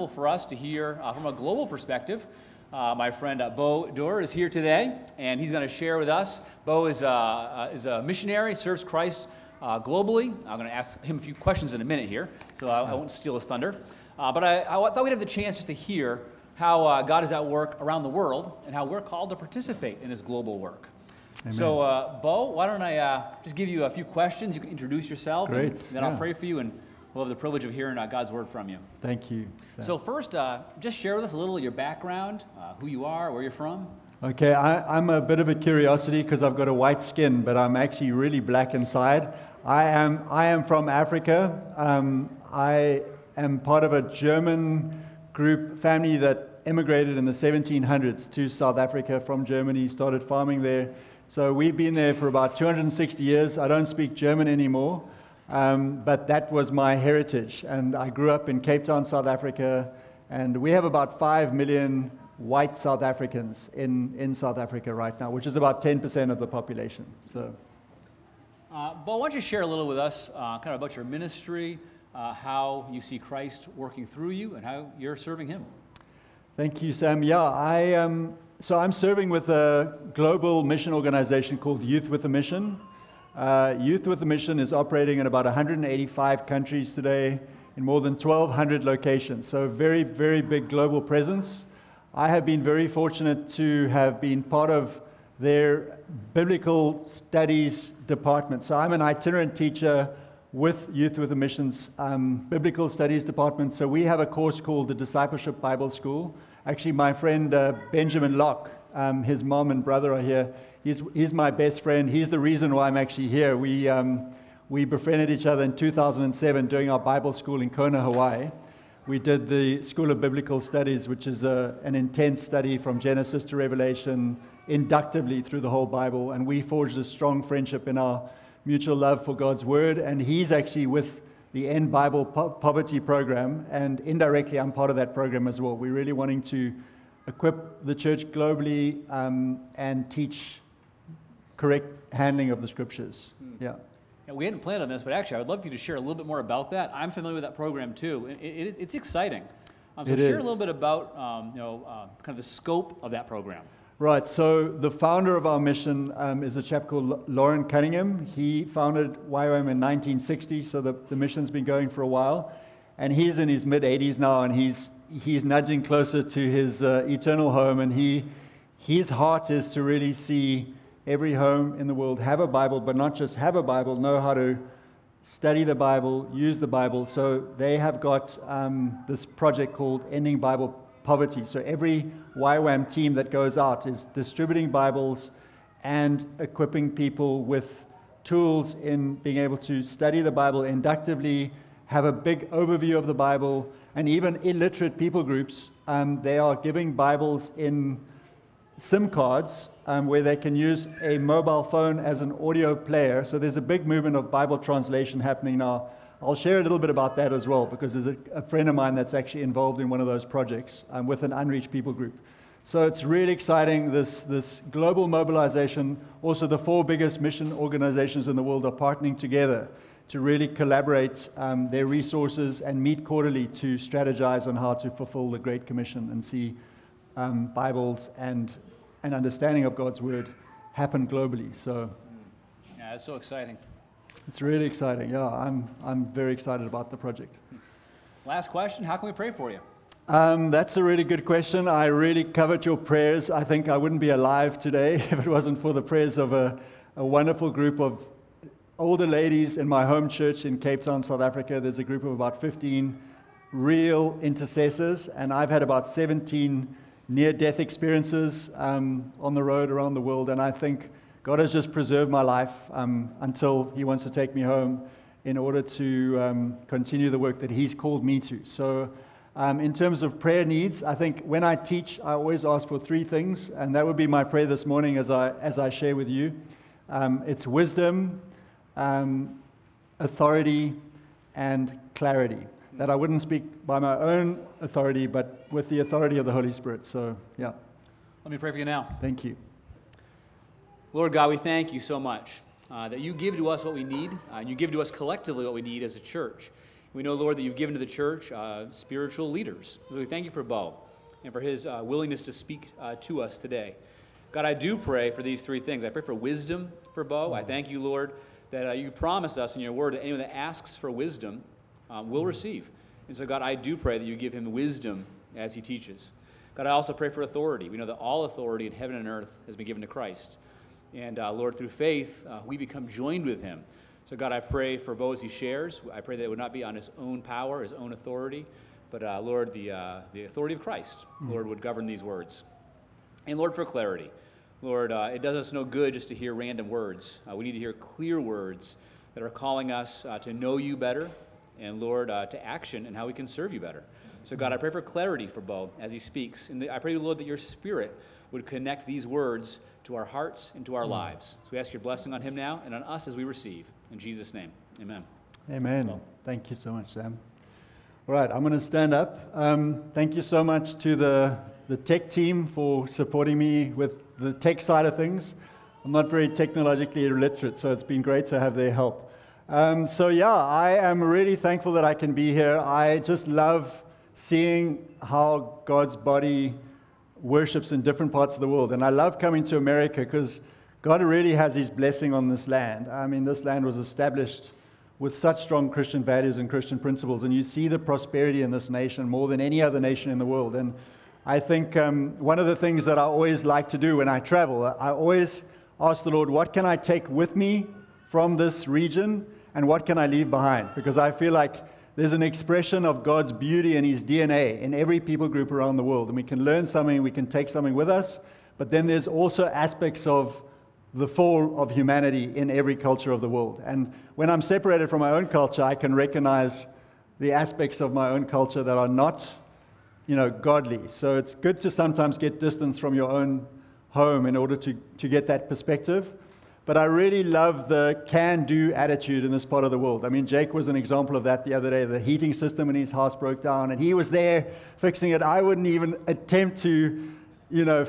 wonderful for us to hear from a global perspective. My friend Bo Durr is here today, and he's going to share with us. Bo is a missionary, serves Christ globally. I'm going to ask him a few questions in a minute here, so I won't steal his thunder. But I thought we'd have the chance just to hear how God is at work around the world and how we're called to participate in his global work. Amen. So, Bo, why don't I just give you a few questions. You can introduce yourself. Great. And then I'll pray for you, and we'll have the privilege of hearing God's word from you. Thank you, Sam. So first, just share with us a little of your background, who you are, where you're from. Okay, I'm a bit of a curiosity because I've got a white skin, but I'm actually really black inside. I am from Africa. I am part of a German group family that immigrated in the 1700s to South Africa from Germany, started farming there. So we've been there for about 260 years. I don't speak German anymore, but that was my heritage. And I grew up in Cape Town, South Africa, and we have about 5 million white South Africans in South Africa right now, which is about 10% of the population. So, Bo, why don't you share a little with us kind of about your ministry, how you see Christ working through you, and how you're serving him. Thank you, Sam. Yeah, So I'm serving with a global mission organization called Youth with a Mission. Youth with a Mission is operating in about 185 countries today in more than 1,200 locations. So very, very big global presence. I have been very fortunate to have been part of their biblical studies department. So I'm an itinerant teacher with Youth with a Mission's biblical studies department. So we have a course called the Discipleship Bible School. Actually, my friend Benjamin Locke, his mom and brother are here. He's my best friend. He's the reason why I'm actually here. We befriended each other in 2007 during our Bible school in Kona, Hawaii. We did the School of Biblical Studies, which is an intense study from Genesis to Revelation, inductively through the whole Bible. And we forged a strong friendship in our mutual love for God's Word. And he's actually with the End Bible Poverty Program, and indirectly I'm part of that program as well. We're really wanting to equip the church globally and teach correct handling of the Scriptures. Yeah. And we hadn't planned on this, but actually I would love for you to share a little bit more about that. I'm familiar with that program too. It's exciting. So share a little bit about kind of the scope of that program. Right, so the founder of our mission is a chap called Lauren Cunningham. He founded YWAM in 1960, so the mission's been going for a while. And he's in his mid-80s now, and he's nudging closer to his eternal home. And his heart is to really see every home in the world have a Bible, but not just have a Bible, know how to study the Bible, use the Bible. So they have got this project called Ending Bible Poverty. So every YWAM team that goes out is distributing Bibles and equipping people with tools in being able to study the Bible inductively, have a big overview of the Bible, and even illiterate people groups. They are giving Bibles in SIM cards where they can use a mobile phone as an audio player. So there's a big movement of Bible translation happening now. I'll share a little bit about that as well, because there's a friend of mine that's actually involved in one of those projects with an unreached people group. So it's really exciting, this global mobilization. Also, the four biggest mission organizations in the world are partnering together to really collaborate their resources and meet quarterly to strategize on how to fulfill the Great Commission and see Bibles and an understanding of God's Word happen globally. So, yeah, it's so exciting. It's really exciting. Yeah, I'm very excited about the project. Last question, how can we pray for you? That's a really good question. I really covet your prayers. I think I wouldn't be alive today if it wasn't for the prayers of a wonderful group of older ladies in my home church in Cape Town, South Africa. There's a group of about 15 real intercessors, and I've had about 17 near-death experiences on the road around the world, and I think God has just preserved my life until he wants to take me home in order to continue the work that he's called me to. So in terms of prayer needs, I think when I teach, I always ask for three things, and that would be my prayer this morning as I share with you. It's wisdom, authority, and clarity. That I wouldn't speak by my own authority, but with the authority of the Holy Spirit. So, yeah. Let me pray for you now. Thank you. Lord God, we thank you so much that you give to us what we need, and you give to us collectively what we need as a church. We know, Lord, that you've given to the church spiritual leaders. We thank you for Bo and for his willingness to speak to us today. God, I do pray for these three things. I pray for wisdom for Bo. I thank you, Lord, that you promise us in your word that anyone that asks for wisdom will receive. And so, God, I do pray that you give him wisdom as he teaches. God, I also pray for authority. We know that all authority in heaven and earth has been given to Christ. And, Lord, through faith, we become joined with him. So, God, I pray for Bo as he shares. I pray that it would not be on his own power, his own authority, but, Lord, the authority of Christ, Lord, would govern these words. And, Lord, for clarity. Lord, it does us no good just to hear random words. We need to hear clear words that are calling us to know you better and, Lord, to action and how we can serve you better. So, God, I pray for clarity for Bo as he speaks. And I pray, Lord, that your Spirit would connect these words to our hearts and to our lives. So we ask your blessing on him now and on us as we receive. In Jesus' name, amen. Amen. So. Thank you so much, Sam. All right, I'm going to stand up. Thank you so much to the tech team for supporting me with the tech side of things. I'm not very technologically illiterate, so it's been great to have their help. I am really thankful that I can be here. I just love seeing how God's body worships in different parts of the world. And I love coming to America because God really has his blessing on this land. I mean, this land was established with such strong Christian values and Christian principles. And you see the prosperity in this nation more than any other nation in the world. And I think one of the things that I always like to do when I travel, I always ask the Lord, what can I take with me from this region and what can I leave behind? Because I feel like there's an expression of God's beauty and his DNA in every people group around the world. And we can learn something, we can take something with us, but then there's also aspects of the fall of humanity in every culture of the world. And when I'm separated from my own culture, I can recognize the aspects of my own culture that are not godly. So it's good to sometimes get distance from your own home in order to get that perspective. But I really love the can-do attitude in this part of the world. I mean, Jake was an example of that the other day. The heating system in his house broke down, and he was there fixing it. I wouldn't even attempt to,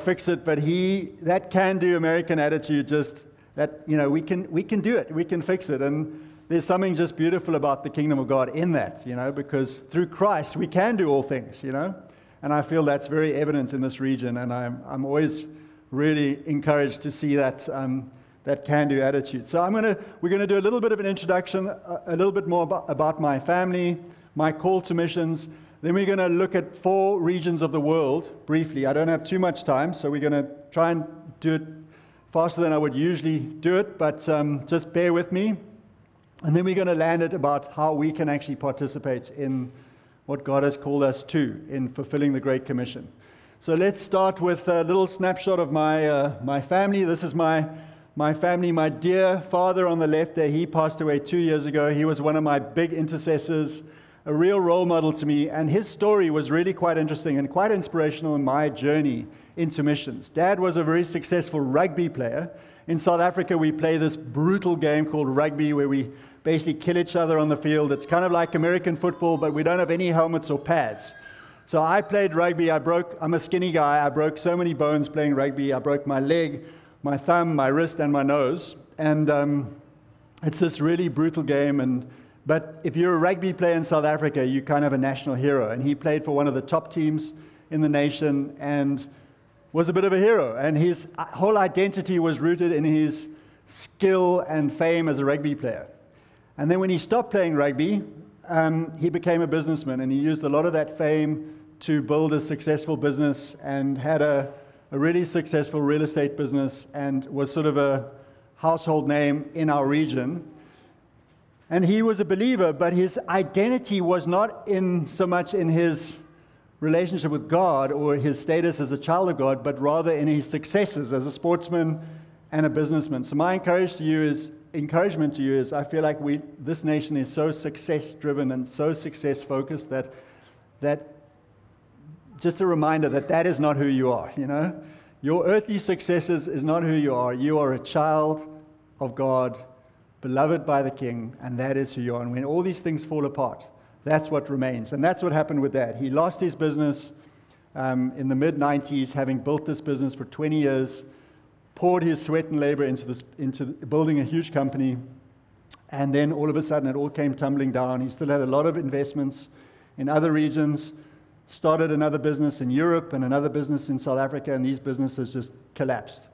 fix it. But that can-do American attitude, just that, we can do it. We can fix it. And there's something just beautiful about the kingdom of God in that, because through Christ we can do all things, And I feel that's very evident in this region. And I'm always really encouraged to see that. That can-do attitude. So we're going to do a little bit of an introduction, a little bit more about my family, my call to missions. Then we're going to look at 4 regions of the world briefly. I don't have too much time, so we're going to try and do it faster than I would usually do it, but just bear with me. And then we're going to land it about how we can actually participate in what God has called us to in fulfilling the Great Commission. So let's start with a little snapshot of my family. This is my family. My dear father on the left there, he passed away 2 years ago. He was one of my big intercessors, a real role model to me. And his story was really quite interesting and quite inspirational in my journey into missions. Dad was a very successful rugby player. In South Africa, we play this brutal game called rugby where we basically kill each other on the field. It's kind of like American football, but we don't have any helmets or pads. So I played rugby. I'm a skinny guy. I broke so many bones playing rugby. I broke my leg, my thumb, my wrist, and my nose. And it's this really brutal game. But if you're a rugby player in South Africa, you're kind of a national hero. And he played for one of the top teams in the nation and was a bit of a hero. And his whole identity was rooted in his skill and fame as a rugby player. And then when he stopped playing rugby, he became a businessman. And he used a lot of that fame to build a successful business and had a really successful real estate business and was sort of a household name in our region. And he was a believer, but his identity was not in so much in his relationship with God or his status as a child of God, but rather in his successes as a sportsman and a businessman. So my encouragement to you is I feel like this nation is so success-driven and so success-focused that just a reminder that is not who you are, Your earthly successes is not who you are. You are a child of God, beloved by the King, and that is who you are. And when all these things fall apart, that's what remains. And that's what happened with Dad. He lost his business in the mid-90s, having built this business for 20 years, poured his sweat and labor into building a huge company, And then all of a sudden, it all came tumbling down. He still had a lot of investments in other regions, started another business in Europe and another business in South Africa, and these businesses just collapsed.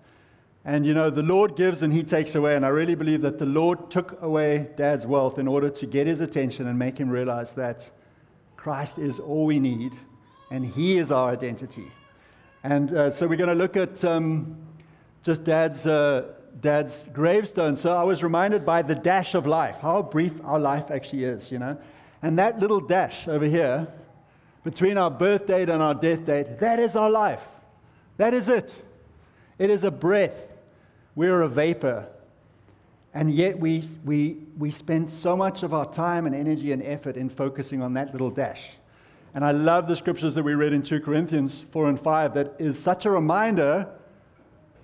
And, you know, the Lord gives and he takes away, and I really believe that the Lord took away Dad's wealth in order to get his attention and make him realize that Christ is all we need, and he is our identity. And so we're going to look at just Dad's gravestone. So I was reminded by the dash of life, how brief our life actually is, you know. And that little dash over here, between our birth date and our death date, that is our life. That is it. It is a breath. We're a vapor. And yet we spend so much of our time and energy and effort in focusing on that little dash. And I love the scriptures that we read in 2 Corinthians 4 and 5 that is such a reminder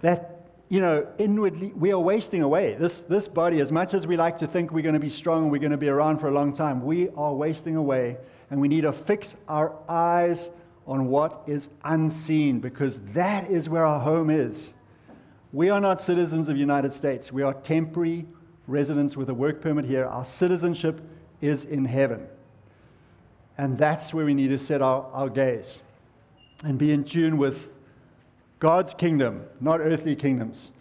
that, you know, inwardly, we are wasting away. This body, as much as we like to think we're going to be strong and we're going to be around for a long time, we are wasting away, and we need to fix our eyes on what is unseen, because that is where our home is. We are not citizens of the United States. We are temporary residents with a work permit here. Our citizenship is in heaven. And that's where we need to set our gaze and be in tune with God's kingdom, not earthly kingdoms.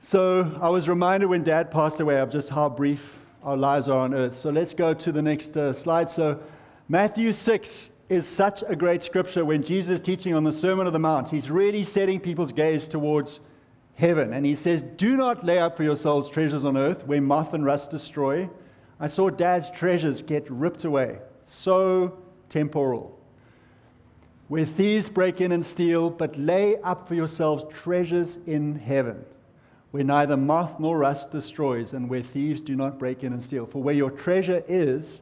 So I was reminded when Dad passed away of just how brief our lives are on earth. So let's go to the next slide. So Matthew 6 is such a great scripture when Jesus is teaching on the Sermon on the Mount. He's really setting people's gaze towards heaven. And he says, do not lay up for yourselves treasures on earth where moth and rust destroy. I saw Dad's treasures get ripped away. So temporal. Where thieves break in and steal, but lay up for yourselves treasures in heaven, where neither moth nor rust destroys, and where thieves do not break in and steal. For where your treasure is,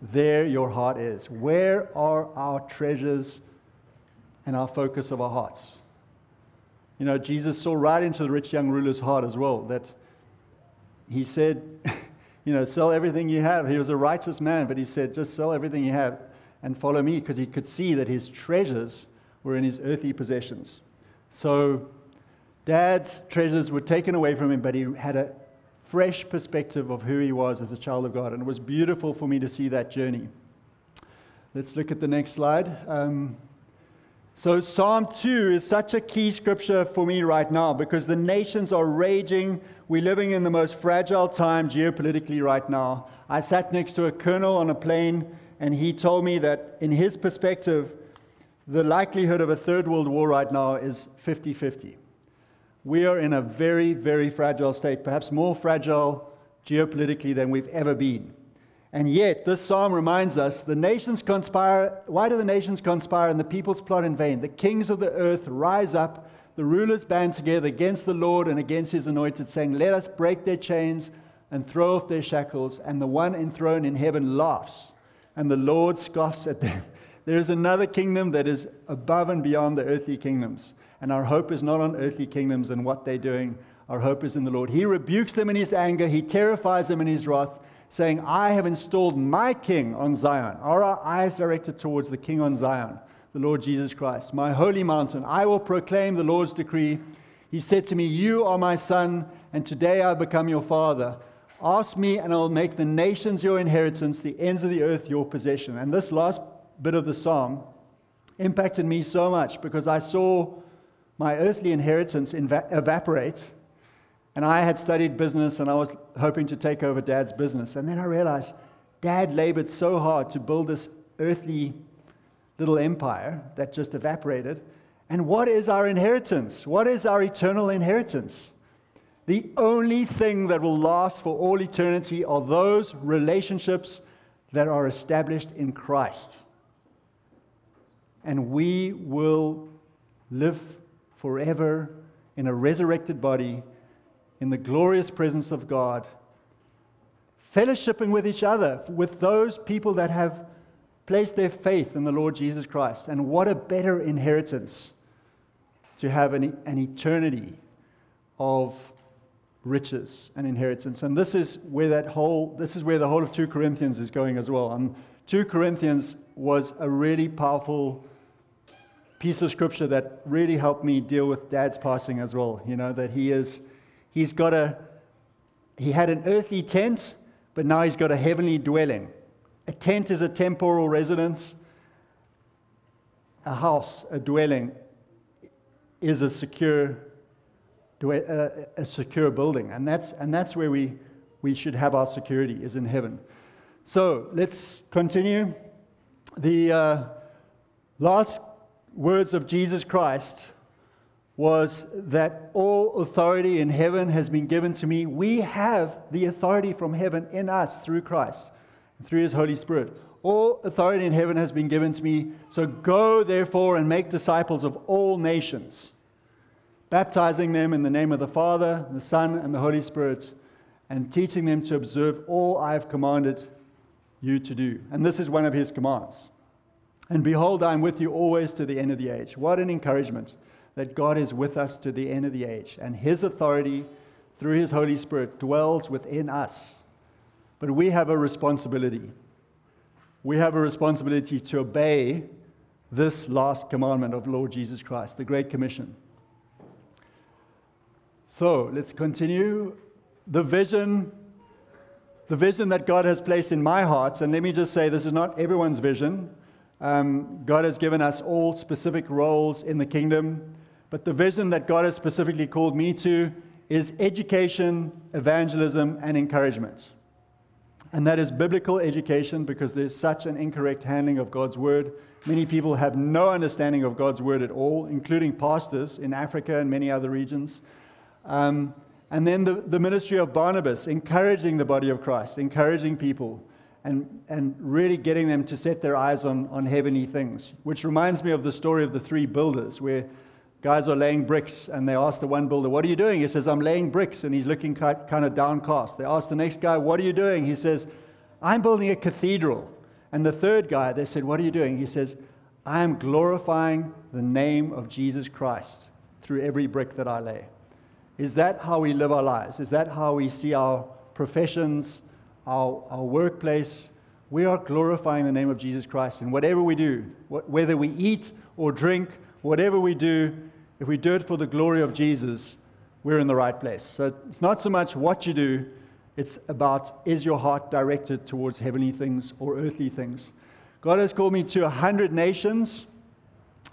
there your heart is. Where are our treasures and our focus of our hearts? You know, Jesus saw right into the rich young ruler's heart as well, that he said, you know, sell everything you have. He was a righteous man, but he said, just sell everything you have and follow me, because he could see that his treasures were in his earthly possessions. So Dad's treasures were taken away from him, but he had a fresh perspective of who he was as a child of God, and it was beautiful for me to see that journey. Let's look at the next slide. So Psalm 2 is such a key scripture for me right now, because the nations are raging. We're living in the most fragile time geopolitically right now. I sat next to a colonel on a plane, and he told me that in his perspective, the likelihood of a third world war right now is 50-50. We are in a very, very fragile state, perhaps more fragile geopolitically than we've ever been. And yet, this psalm reminds us, the nations conspire. Why do the nations conspire and the peoples plot in vain? The kings of the earth rise up, the rulers band together against the Lord and against his anointed, saying, let us break their chains and throw off their shackles. And the one enthroned in heaven laughs, and the Lord scoffs at them. There is another kingdom that is above and beyond the earthly kingdoms. And our hope is not on earthly kingdoms and what they're doing. Our hope is in the Lord. He rebukes them in his anger. He terrifies them in his wrath, saying, I have installed my king on Zion. Are our eyes directed towards the king on Zion, the Lord Jesus Christ, my holy mountain? I will proclaim the Lord's decree. He said to me, you are my son, and today I become your father. Ask me, and I will make the nations your inheritance, the ends of the earth your possession. And this last bit of the psalm impacted me so much, because I saw my earthly inheritance evaporate. And I had studied business, and I was hoping to take over Dad's business. And then I realized Dad labored so hard to build this earthly little empire that just evaporated. And what is our inheritance? What is our eternal inheritance? The only thing that will last for all eternity are those relationships that are established in Christ. And we will live forever in a resurrected body, in the glorious presence of God, fellowshipping with each other, with those people that have placed their faith in the Lord Jesus Christ. And what a better inheritance to have an eternity of riches and inheritance. And this is where the whole of 2 Corinthians is going as well. And 2 Corinthians was a really powerful piece of scripture that really helped me deal with Dad's passing as well. You know, that he had an earthly tent, but now he's got a heavenly dwelling. A tent is a temporal residence. A house, a dwelling, is a secure building, and that's where we should have our security, is in heaven. So let's continue. The last words of Jesus Christ was that all authority in heaven has been given to me. We have the authority from heaven in us through Christ, through His Holy Spirit. All authority in heaven has been given to me, so go therefore and make disciples of all nations, baptizing them in the name of the Father, the Son, and the Holy Spirit, and teaching them to observe all I have commanded you to do. And this is one of His commands. And behold, I am with you always to the end of the age. What an encouragement that God is with us to the end of the age, and His authority through His Holy Spirit dwells within us. But we have a responsibility. We have a responsibility to obey this last commandment of Lord Jesus Christ, the Great Commission. So let's continue. The vision that God has placed in my heart, and let me just say this is not everyone's vision. God has given us all specific roles in the kingdom, but the vision that God has specifically called me to is education, evangelism, and encouragement. And that is biblical education, because there's such an incorrect handling of God's word. Many people have no understanding of God's word at all, including pastors in Africa and many other regions. And then the ministry of Barnabas, encouraging the body of Christ, encouraging people, and really getting them to set their eyes on heavenly things, which reminds me of the story of the three builders, where guys are laying bricks, and they ask the one builder, what are you doing? He says, I'm laying bricks, and he's looking kind of downcast. They ask the next guy, what are you doing? He says, I'm building a cathedral. And the third guy, they said, what are you doing? He says, I am glorifying the name of Jesus Christ through every brick that I lay. Is that how we live our lives? Is that how we see our professions, our workplace? We are glorifying the name of Jesus Christ in whatever we do, whether we eat or drink, whatever we do. If we do it for the glory of Jesus, we're in the right place. So it's not so much what you do, it's about, is your heart directed towards heavenly things or earthly things? God has called me to 100 nations.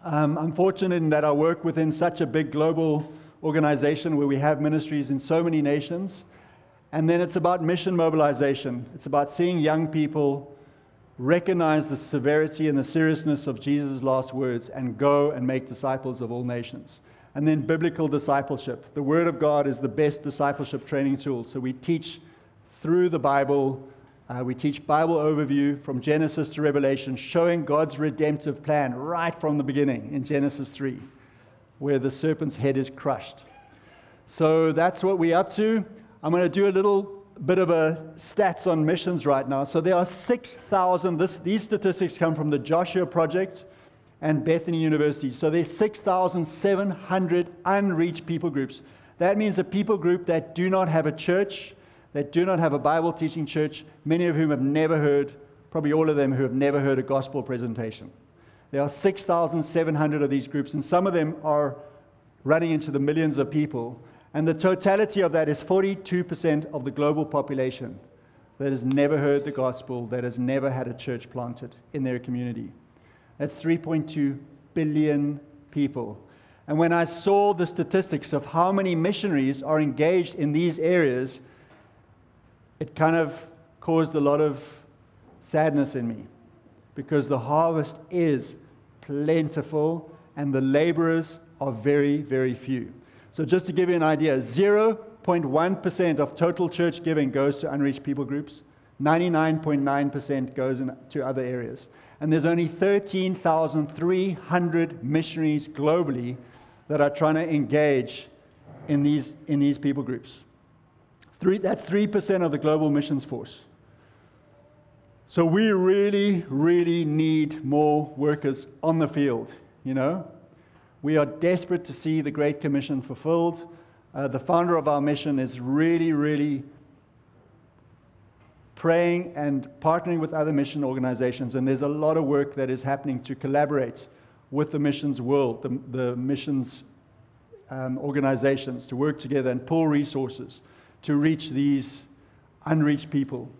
I'm fortunate in that I work within such a big global organization where we have ministries in so many nations. And then it's about mission mobilization. It's about seeing young people recognize the severity and the seriousness of Jesus' last words and go and make disciples of all nations. And then biblical discipleship. The Word of God is the best discipleship training tool. So we teach through the Bible. We teach Bible overview from Genesis to Revelation, showing God's redemptive plan right from the beginning in Genesis 3, where the serpent's head is crushed. So that's what we're up to. I'm going to do a little bit of a stats on missions right now. So there are 6,000, these statistics come from the Joshua Project and Bethany University. So there's 6,700 unreached people groups. That means a people group that do not have a church, that do not have a Bible teaching church, many of whom have never heard, probably all of them who have never heard a gospel presentation. There are 6,700 of these groups, and some of them are running into the millions of people. And the totality of that is 42% of the global population that has never heard the gospel, that has never had a church planted in their community. That's 3.2 billion people. And when I saw the statistics of how many missionaries are engaged in these areas, it kind of caused a lot of sadness in me, because the harvest is plentiful and the laborers are very, very few. So just to give you an idea, 0.1% of total church giving goes to unreached people groups. 99.9% goes to other areas. And there's only 13,300 missionaries globally that are trying to engage in these people groups. That's 3% of the global missions force. So we really, really need more workers on the field, you know? We are desperate to see the Great Commission fulfilled. The founder of our mission is really, really praying and partnering with other mission organizations. And there's a lot of work that is happening to collaborate with the missions world, the missions organizations, to work together and pull resources to reach these unreached people.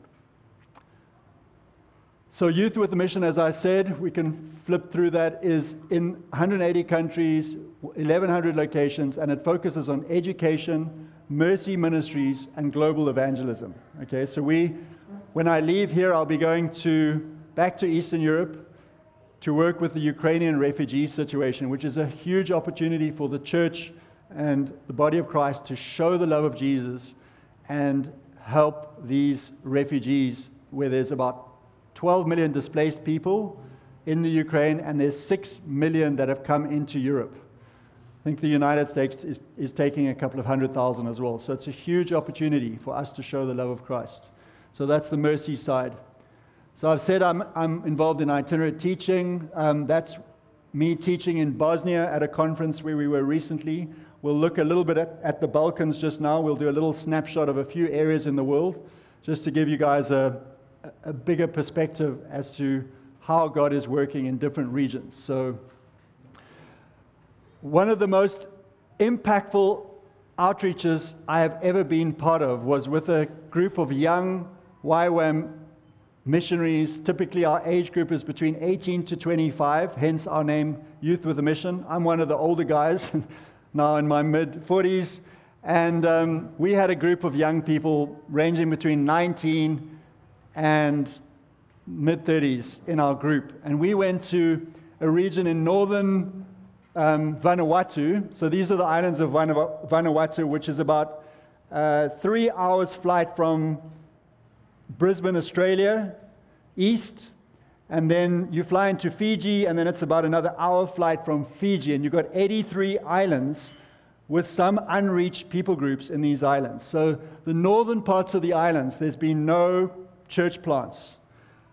So Youth with a Mission, as I said, we can flip through that, is in 180 countries, 1,100 locations, and it focuses on education, mercy ministries, and global evangelism. Okay, so when I leave here, I'll be going back to Eastern Europe to work with the Ukrainian refugee situation, which is a huge opportunity for the church and the body of Christ to show the love of Jesus and help these refugees, where there's about 12 million displaced people in the Ukraine, and there's 6 million that have come into Europe. I think the United States is taking a couple of 100,000 as well. So it's a huge opportunity for us to show the love of Christ. So that's the mercy side. So I've said I'm involved in itinerant teaching. That's me teaching in Bosnia at a conference where we were recently. We'll look a little bit at the Balkans just now. We'll do a little snapshot of a few areas in the world just to give you guys a bigger perspective as to how God is working in different regions. So one of the most impactful outreaches I have ever been part of was with a group of young YWAM missionaries. Typically our age group is between 18 to 25, hence our name Youth with a Mission. I'm one of the older guys, now in my mid-40s, and we had a group of young people ranging between 19 and mid-30s in our group, and we went to a region in northern Vanuatu. So these are the islands of Vanuatu, which is about 3 hours flight from Brisbane, Australia, east, and then you fly into Fiji, and then it's about another hour flight from Fiji, and you've got 83 islands with some unreached people groups in these islands. So the northern parts of the islands, there's been no church plants.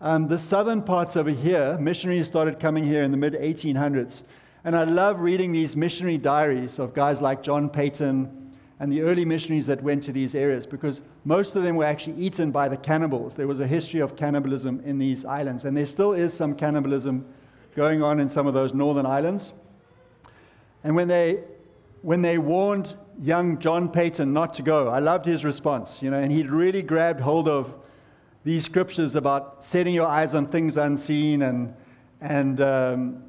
The southern parts over here, missionaries started coming here in the mid-1800s, and I love reading these missionary diaries of guys like John Paton, and the early missionaries that went to these areas, because most of them were actually eaten by the cannibals. There was a history of cannibalism in these islands, and there still is some cannibalism going on in some of those northern islands. And when they warned young John Paton not to go, I loved his response, and he'd really grabbed hold of these scriptures about setting your eyes on things unseen and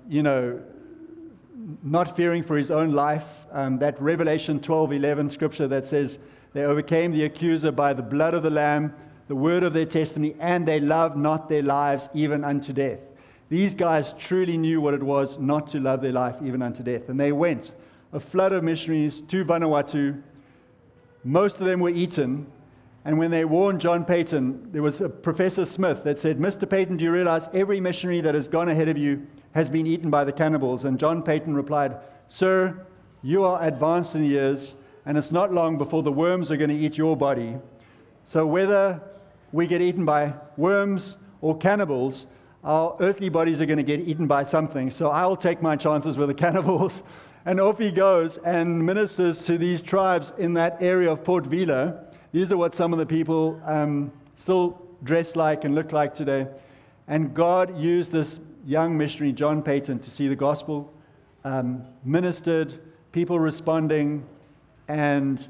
not fearing for his own life, that Revelation 12:11 scripture that says they overcame the accuser by the blood of the Lamb, the word of their testimony, and they loved not their lives even unto death. These guys truly knew what it was not to love their life even unto death. And they went, a flood of missionaries to Vanuatu. Most of them were eaten. And when they warned John Paton, there was a Professor Smith that said, "Mr. Paton, do you realize every missionary that has gone ahead of you has been eaten by the cannibals?" And John Paton replied, "Sir, you are advanced in years, and it's not long before the worms are going to eat your body. So whether we get eaten by worms or cannibals, our earthly bodies are going to get eaten by something. So I'll take my chances with the cannibals." And off he goes and ministers to these tribes in that area of Port Vila. These are what some of the people still dress like and look like today. And God used this young missionary John Paton to see the gospel ministered, people responding, and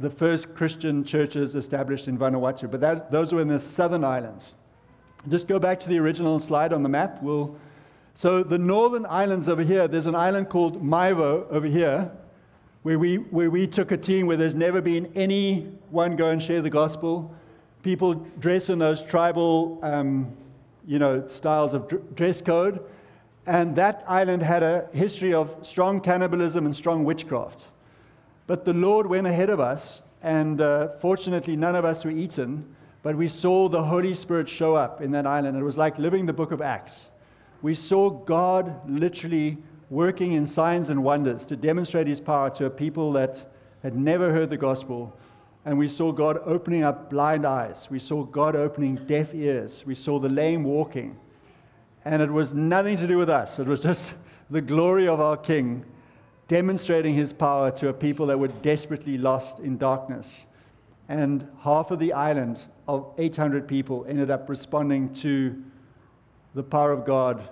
the first Christian churches established in Vanuatu. But those were in the southern islands. Just go back to the original slide on the map. So the northern islands over here, there's an island called Maewo over here, where we took a team where there's never been anyone go and share the gospel. People dress in those tribal styles of dress code, and that island had a history of strong cannibalism and strong witchcraft. But the Lord went ahead of us, and fortunately none of us were eaten, but we saw the Holy Spirit show up in that island. It was like living the book of Acts. We saw God literally working in signs and wonders to demonstrate his power to a people that had never heard the gospel. And we saw God opening up blind eyes. We saw God opening deaf ears. We saw the lame walking. And it was nothing to do with us. It was just the glory of our King demonstrating his power to a people that were desperately lost in darkness. And half of the island of 800 people ended up responding to the power of God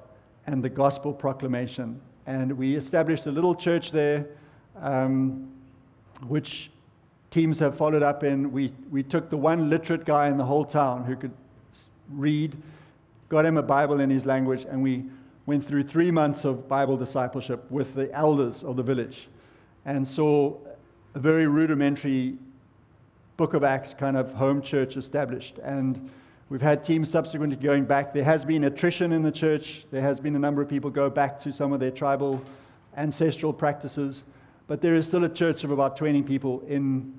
and the gospel proclamation. And we established a little church there, which teams have followed up in. We took the one literate guy in the whole town who could read, got him a Bible in his language, and we went through 3 months of Bible discipleship with the elders of the village, and saw a very rudimentary Book of Acts kind of home church established. And we've had teams subsequently going back. There has been attrition in the church. There has been a number of people go back to some of their tribal ancestral practices. But there is still a church of about 20 people in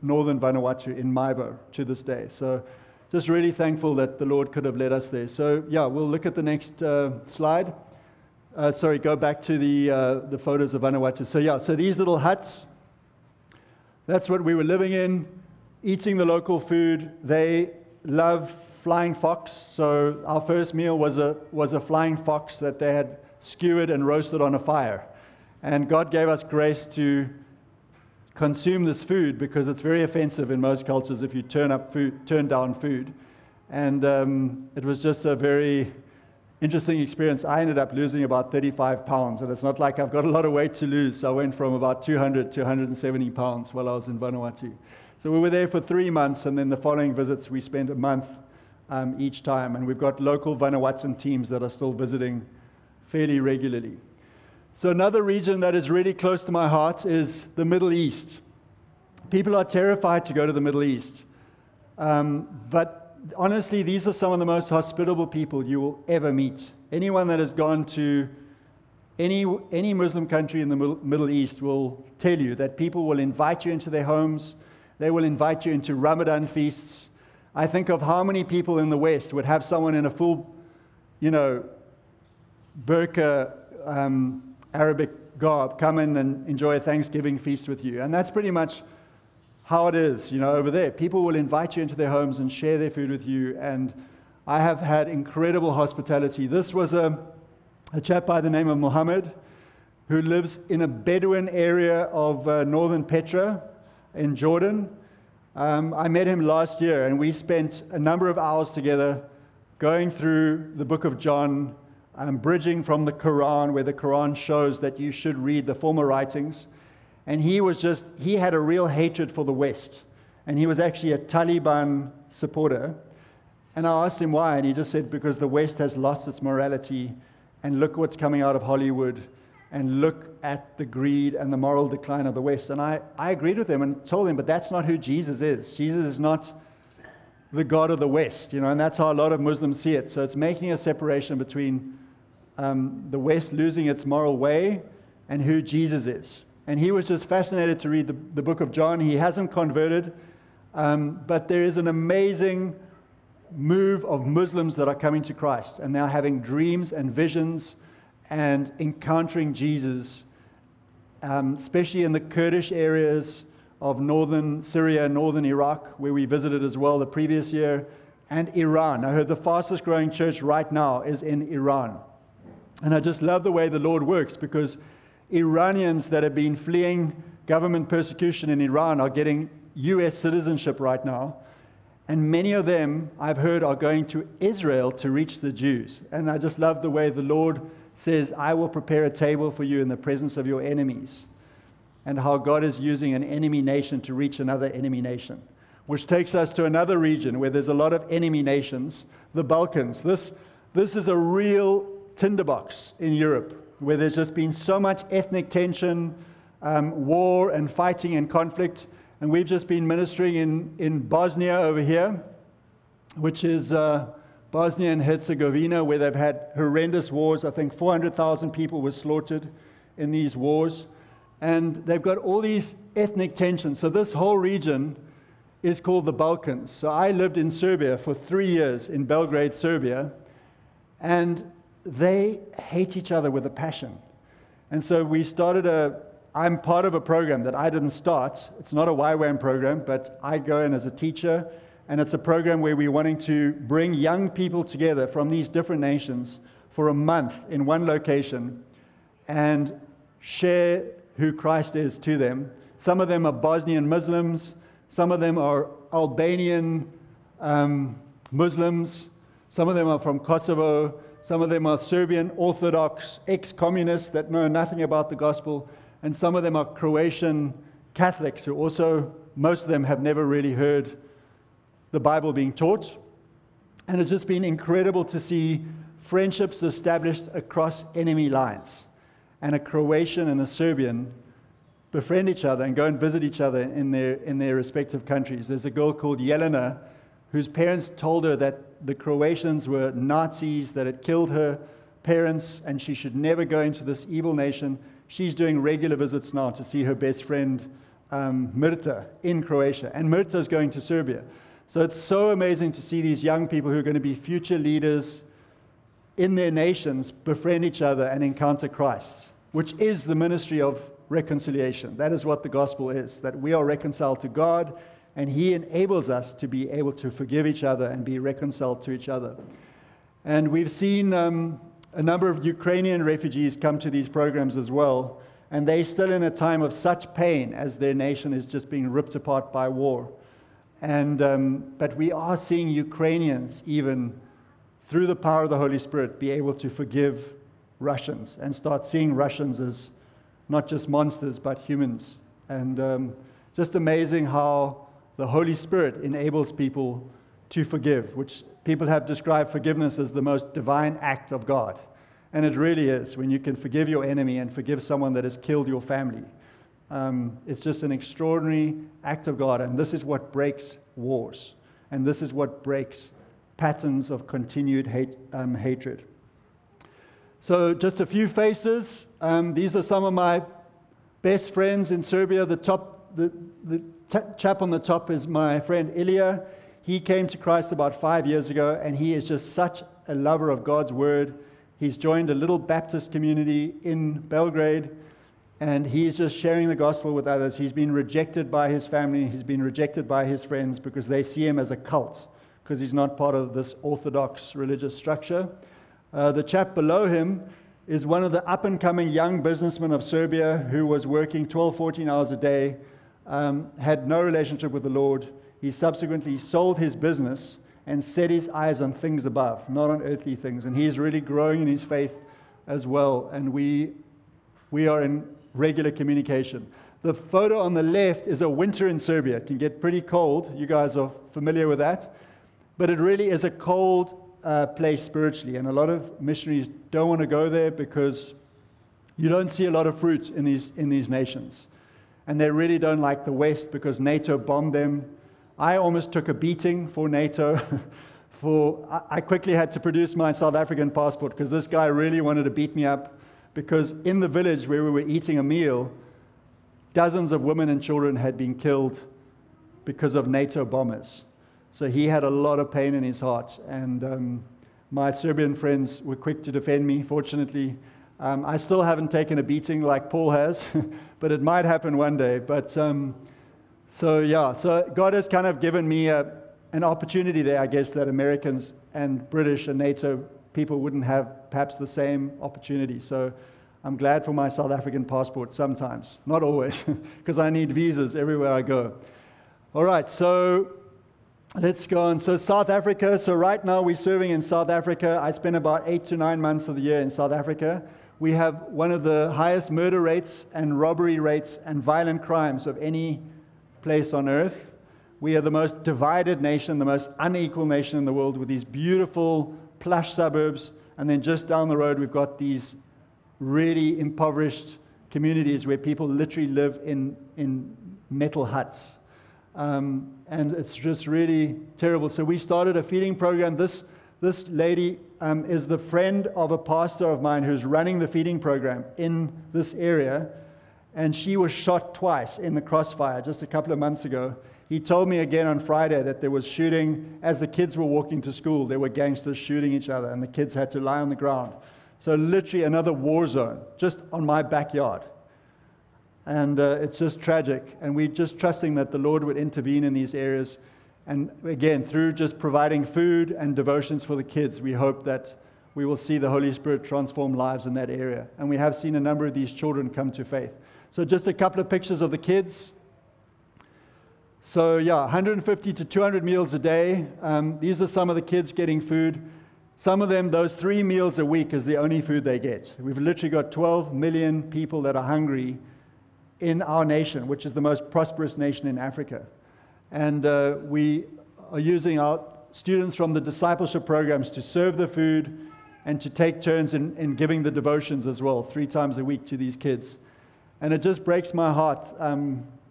northern Vanuatu, in Maewo, to this day. So just really thankful that the Lord could have led us there. So yeah, we'll look at the next slide. Go back to the photos of Vanuatu. So yeah, so these little huts, that's what we were living in, eating the local food. They love flying fox, so our first meal was a flying fox that they had skewered and roasted on a fire. And God gave us grace to consume this food, because it's very offensive in most cultures if you turn down food. And it was just a very interesting experience. I ended up losing about 35 pounds, and it's not like I've got a lot of weight to lose. So I went from about 200 to 170 pounds while I was in Vanuatu. So we were there for 3 months, and then the following visits we spent a month each time. And we've got local Vanuatuan teams that are still visiting fairly regularly. So another region that is really close to my heart is the Middle East. People are terrified to go to the Middle East. But honestly, these are some of the most hospitable people you will ever meet. Anyone that has gone to any Muslim country in the Middle East will tell you that people will invite you into their homes. They will invite you into Ramadan feasts. I think of how many people in the West would have someone in a full, burqa, Arabic garb come in and enjoy a Thanksgiving feast with you. And that's pretty much how it is, over there. People will invite you into their homes and share their food with you. And I have had incredible hospitality. This was a chap by the name of Muhammad, who lives in a Bedouin area of northern Petra in Jordan. I met him last year, and we spent a number of hours together going through the book of John, bridging from the Quran, where the Quran shows that you should read the former writings. And he had a real hatred for the West. And he was actually a Taliban supporter. And I asked him why, and he just said, because the West has lost its morality, and look what's coming out of Hollywood, and look at the greed and the moral decline of the West. And I agreed with him and told him, but that's not who Jesus is. Jesus is not the God of the West, and that's how a lot of Muslims see it. So it's making a separation between the West losing its moral way and who Jesus is. And he was just fascinated to read the book of John. He hasn't converted, but there is an amazing move of Muslims that are coming to Christ, and they're having dreams and visions and encountering Jesus, especially in the Kurdish areas of northern Syria, northern Iraq, where we visited as well the previous year, and Iran. I heard the fastest growing church right now is in Iran. And I just love the way the Lord works, because Iranians that have been fleeing government persecution in Iran are getting U.S. citizenship right now. And many of them, I've heard, are going to Israel to reach the Jews. And I just love the way the Lord says, I will prepare a table for you in the presence of your enemies. And how God is using an enemy nation to reach another enemy nation. Which takes us to another region where there's a lot of enemy nations, the Balkans. This is a real tinderbox in Europe, where there's just been so much ethnic tension, war and fighting and conflict. And we've just been ministering in Bosnia over here, which is Bosnia and Herzegovina, where they've had horrendous wars. I think 400,000 people were slaughtered in these wars. And they've got all these ethnic tensions. So this whole region is called the Balkans. So I lived in Serbia for 3 years, in Belgrade, Serbia, and they hate each other with a passion. And so we started I'm part of a program that I didn't start. It's not a YWAM program, but I go in as a teacher, and it's a program where we're wanting to bring young people together from these different nations for a month in one location and share who Christ is to them. Some of them are Bosnian Muslims, some of them are Albanian Muslims, some of them are from Kosovo, some of them are Serbian Orthodox ex-communists that know nothing about the gospel, and some of them are Croatian Catholics who also, most of them have never really heard the Bible being taught. And it's just been incredible to see friendships established across enemy lines, and a Croatian and a Serbian befriend each other and go and visit each other in their respective countries. There's a girl called Jelena whose parents told her that the Croatians were Nazis, that had killed her parents, and she should never go into this evil nation. She's doing regular visits now to see her best friend Mirta in Croatia, and Mirta is going to Serbia. So it's so amazing to see these young people who are going to be future leaders in their nations befriend each other and encounter Christ, which is the ministry of reconciliation. That is what the gospel is, that we are reconciled to God, and He enables us to be able to forgive each other and be reconciled to each other. And we've seen a number of Ukrainian refugees come to these programs as well, and they're still in a time of such pain as their nation is just being ripped apart by war. And but we are seeing Ukrainians, even through the power of the Holy Spirit, be able to forgive Russians and start seeing Russians as not just monsters, but humans. And just amazing how the Holy Spirit enables people to forgive, which people have described forgiveness as the most divine act of God. And it really is, when you can forgive your enemy and forgive someone that has killed your family. It's just an extraordinary act of God, and this is what breaks wars, and this is what breaks patterns of continued hatred. So just a few faces. These are some of my best friends in Serbia. The chap on the top is my friend Ilya. He came to Christ about 5 years ago, and he is just such a lover of God's word. He's joined a little Baptist community in Belgrade, and he's just sharing the gospel with others. He's been rejected by his family. He's been rejected by his friends because they see him as a cult, because he's not part of this orthodox religious structure. The chap below him is one of the up-and-coming young businessmen of Serbia who was working 12, 14 hours a day, had no relationship with the Lord. He subsequently sold his business and set his eyes on things above, not on earthly things. And he's really growing in his faith as well. And we are in regular communication. The photo on the left is a winter in Serbia. It can get pretty cold. You guys are familiar with that. But it really is a cold place spiritually, and a lot of missionaries don't want to go there because you don't see a lot of fruit in these nations. And they really don't like the West because NATO bombed them. I almost took a beating for NATO. I quickly had to produce my South African passport because this guy really wanted to beat me up, because in the village where we were eating a meal, dozens of women and children had been killed because of NATO bombers. So he had a lot of pain in his heart, and my Serbian friends were quick to defend me, fortunately. I still haven't taken a beating like Paul has, but it might happen one day. But so God has kind of given me an opportunity there, I guess, that Americans and British and NATO people wouldn't have perhaps the same opportunity. So I'm glad for my South African passport sometimes, not always, because I need visas everywhere I go. All right, so let's go on. So South Africa. So right now we're serving in South Africa. I spend about 8 to 9 months of the year in South Africa. We have one of the highest murder rates and robbery rates and violent crimes of any place on earth. We are the most divided nation, the most unequal nation in the world, with these beautiful plush suburbs, and then just down the road we've got these really impoverished communities where people literally live in metal huts, and it's just really terrible. So we started a feeding program. This lady is the friend of a pastor of mine who's running the feeding program in this area, and she was shot twice in the crossfire just a couple of months ago. He told me again on Friday that there was shooting. As the kids were walking to school, there were gangsters shooting each other, and the kids had to lie on the ground. So literally another war zone just on my backyard. And it's just tragic. And we're just trusting that the Lord would intervene in these areas. And again, through just providing food and devotions for the kids, we hope that we will see the Holy Spirit transform lives in that area. And we have seen a number of these children come to faith. So just a couple of pictures of the kids. So yeah, 150 to 200 meals a day. These are some of the kids getting food. Some of them, those 3 meals a week is the only food they get. We've literally got 12 million people that are hungry in our nation, which is the most prosperous nation in Africa. And we are using our students from the discipleship programs to serve the food and to take turns in giving the devotions as well, 3 times a week to these kids. And it just breaks my heart,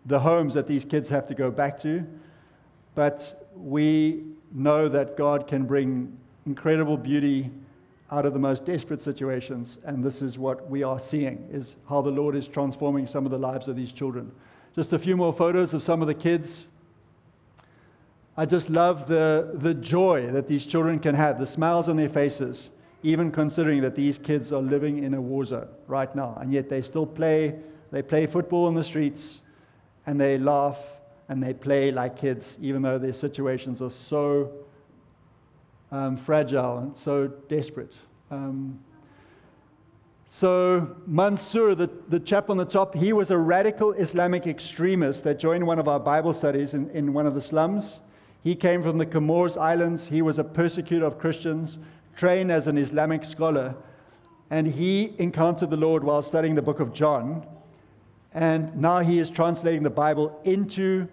the homes that these kids have to go back to. But we know that God can bring incredible beauty out of the most desperate situations, and this is what we are seeing, is how the Lord is transforming some of the lives of these children. Just a few more photos of some of the kids. I just love the joy that these children can have, the smiles on their faces, even considering that these kids are living in a war zone right now, and yet they still play. They play football in the streets, and they laugh, and they play like kids, even though their situations are so fragile and so desperate. So Mansour, the chap on the top, he was a radical Islamic extremist that joined one of our Bible studies in one of the slums. He came from the Comores Islands. He was a persecutor of Christians, trained as an Islamic scholar, and he encountered the Lord while studying the book of John, and now he is translating the Bible into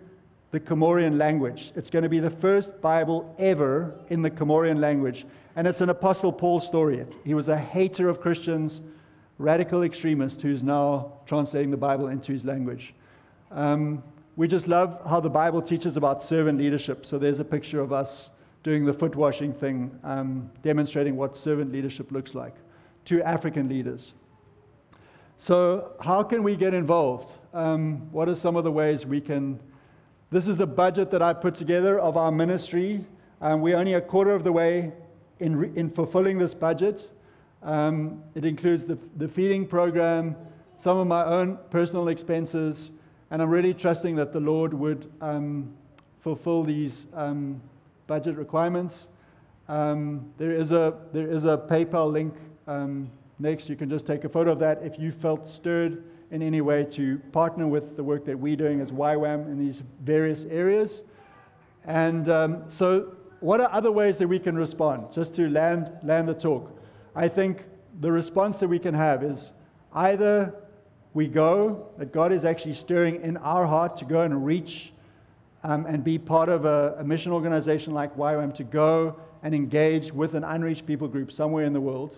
the Comorian language. It's going to be the first Bible ever in the Comorian language. And it's an Apostle Paul story. He was a hater of Christians, radical extremist, who's now translating the Bible into his language. We just love how the Bible teaches about servant leadership. So there's a picture of us doing the foot washing thing, demonstrating what servant leadership looks like to African leaders. So how can we get involved? What are some of the ways we can? This is a budget that I put together of our ministry, and we're only a quarter of the way in fulfilling this budget. It includes the feeding program, some of my own personal expenses, and I'm really trusting that the Lord would fulfill these budget requirements. There is a PayPal link next. You can just take a photo of that if you felt stirred in any way to partner with the work that we're doing as YWAM in these various areas. And so what are other ways that we can respond, just to land the talk? I think the response that we can have is either we go, that God is actually stirring in our heart to go and reach and be part of a mission organization like YWAM, to go and engage with an unreached people group somewhere in the world,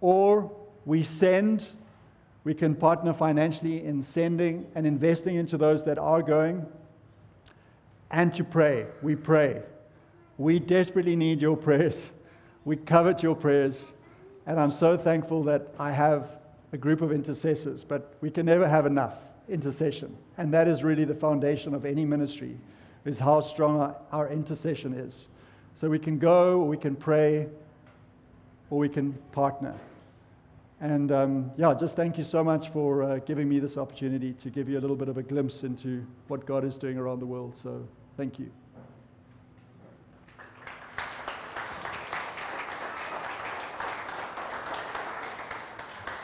or we send. We can partner financially in sending and investing into those that are going, and to pray. We pray. We desperately need your prayers. We covet your prayers. And I'm so thankful that I have a group of intercessors, but we can never have enough intercession. And that is really the foundation of any ministry, is how strong our intercession is. So we can go, or we can pray, or we can partner. And just thank you so much for giving me this opportunity to give you a little bit of a glimpse into what God is doing around the world. So thank you.